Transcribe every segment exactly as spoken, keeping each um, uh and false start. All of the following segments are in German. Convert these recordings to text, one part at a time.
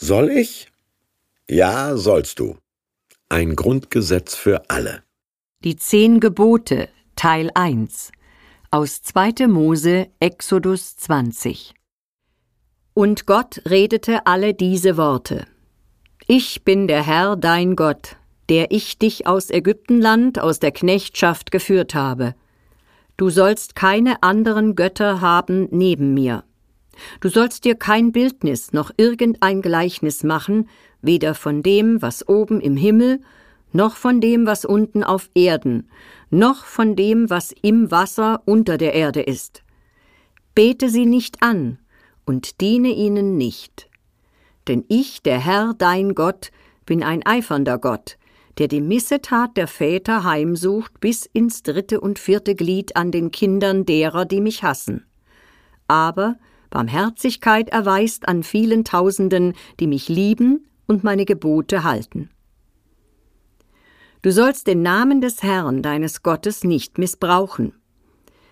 Soll ich? Ja, sollst du. Ein Grundgesetz für alle. Die Zehn Gebote, Teil eins, aus zweiten. Mose, Exodus zwanzig. Und Gott redete alle diese Worte. Ich bin der Herr, dein Gott, der ich dich aus Ägyptenland, aus der Knechtschaft geführt habe. Du sollst keine anderen Götter haben neben mir. Du sollst dir kein Bildnis noch irgendein Gleichnis machen, weder von dem, was oben im Himmel, noch von dem, was unten auf Erden, noch von dem, was im Wasser unter der Erde ist. Bete sie nicht an und diene ihnen nicht. Denn ich, der Herr, dein Gott, bin ein eifernder Gott, der die Missetat der Väter heimsucht bis ins dritte und vierte Glied an den Kindern derer, die mich hassen. Aber Barmherzigkeit erweist an vielen Tausenden, die mich lieben und meine Gebote halten. Du sollst den Namen des Herrn, deines Gottes, nicht missbrauchen.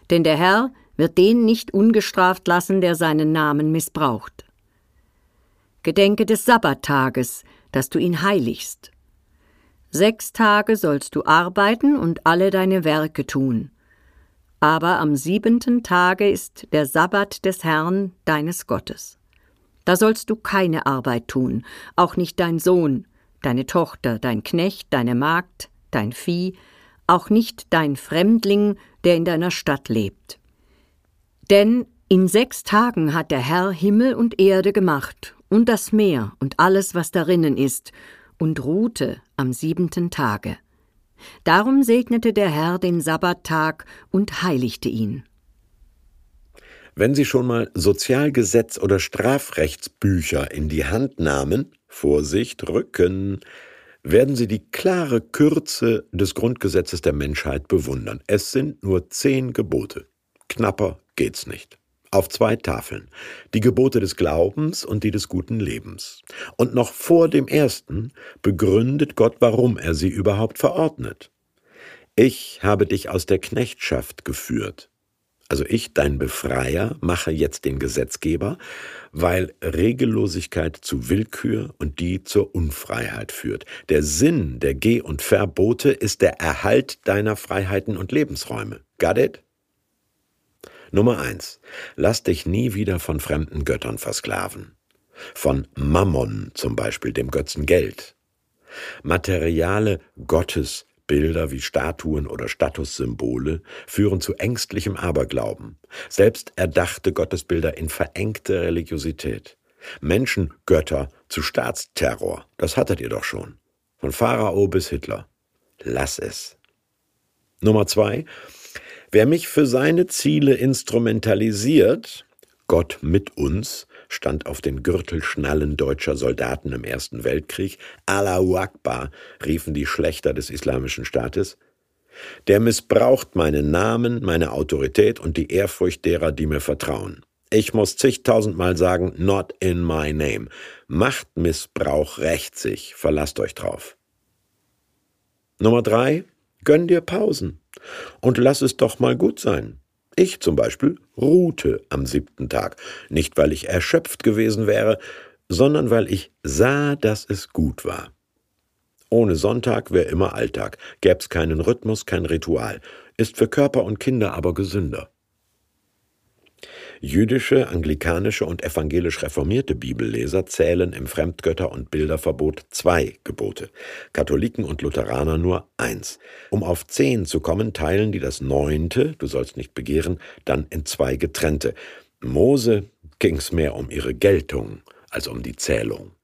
Denn der Herr wird den nicht ungestraft lassen, der seinen Namen missbraucht. Gedenke des Sabbattages, dass du ihn heiligst. Sechs Tage sollst du arbeiten und alle deine Werke tun. Aber am siebenten Tage ist der Sabbat des Herrn, deines Gottes. Da sollst du keine Arbeit tun, auch nicht dein Sohn, deine Tochter, dein Knecht, deine Magd, dein Vieh, auch nicht dein Fremdling, der in deiner Stadt lebt. Denn in sechs Tagen hat der Herr Himmel und Erde gemacht und das Meer und alles, was darinnen ist, und ruhte am siebenten Tage. Darum segnete der Herr den Sabbattag und heiligte ihn. Wenn Sie schon mal Sozialgesetz- oder Strafrechtsbücher in die Hand nahmen, Vorsicht, Rücken, werden Sie die klare Kürze des Grundgesetzes der Menschheit bewundern. Es sind nur zehn Gebote. Knapper geht's nicht. Auf zwei Tafeln, die Gebote des Glaubens und die des guten Lebens. Und noch vor dem ersten begründet Gott, warum er sie überhaupt verordnet. Ich habe dich aus der Knechtschaft geführt. Also ich, dein Befreier, mache jetzt den Gesetzgeber, weil Regellosigkeit zu Willkür und die zur Unfreiheit führt. Der Sinn der Geh- und Verbote ist der Erhalt deiner Freiheiten und Lebensräume. Got it? Nummer eins. Lass dich nie wieder von fremden Göttern versklaven. Von Mammon, zum Beispiel dem Götzen Geld. Materiale Gottesbilder wie Statuen oder Statussymbole führen zu ängstlichem Aberglauben. Selbst erdachte Gottesbilder in verengte Religiosität. Menschengötter zu Staatsterror. Das hattet ihr doch schon. Von Pharao bis Hitler. Lass es. Nummer zwei. Wer mich für seine Ziele instrumentalisiert, Gott mit uns, stand auf den Gürtelschnallen deutscher Soldaten im Ersten Weltkrieg, Allahu Akbar, riefen die Schlächter des Islamischen Staates, der missbraucht meinen Namen, meine Autorität und die Ehrfurcht derer, die mir vertrauen. Ich muss zigtausendmal sagen, not in my name. Machtmissbrauch rächt sich, verlasst euch drauf. Nummer drei, gönn dir Pausen. Und lass es doch mal gut sein. Ich zum Beispiel ruhte am siebten Tag, nicht weil ich erschöpft gewesen wäre, sondern weil ich sah, dass es gut war. Ohne Sonntag wäre immer Alltag, gäb's keinen Rhythmus, kein Ritual, ist für Körper und Kinder aber gesünder. Jüdische, anglikanische und evangelisch reformierte Bibelleser zählen im Fremdgötter- und Bilderverbot zwei Gebote, Katholiken und Lutheraner nur eins. Um auf zehn zu kommen, teilen die das neunte, du sollst nicht begehren, dann in zwei getrennte. Mose ging's mehr um ihre Geltung als um die Zählung.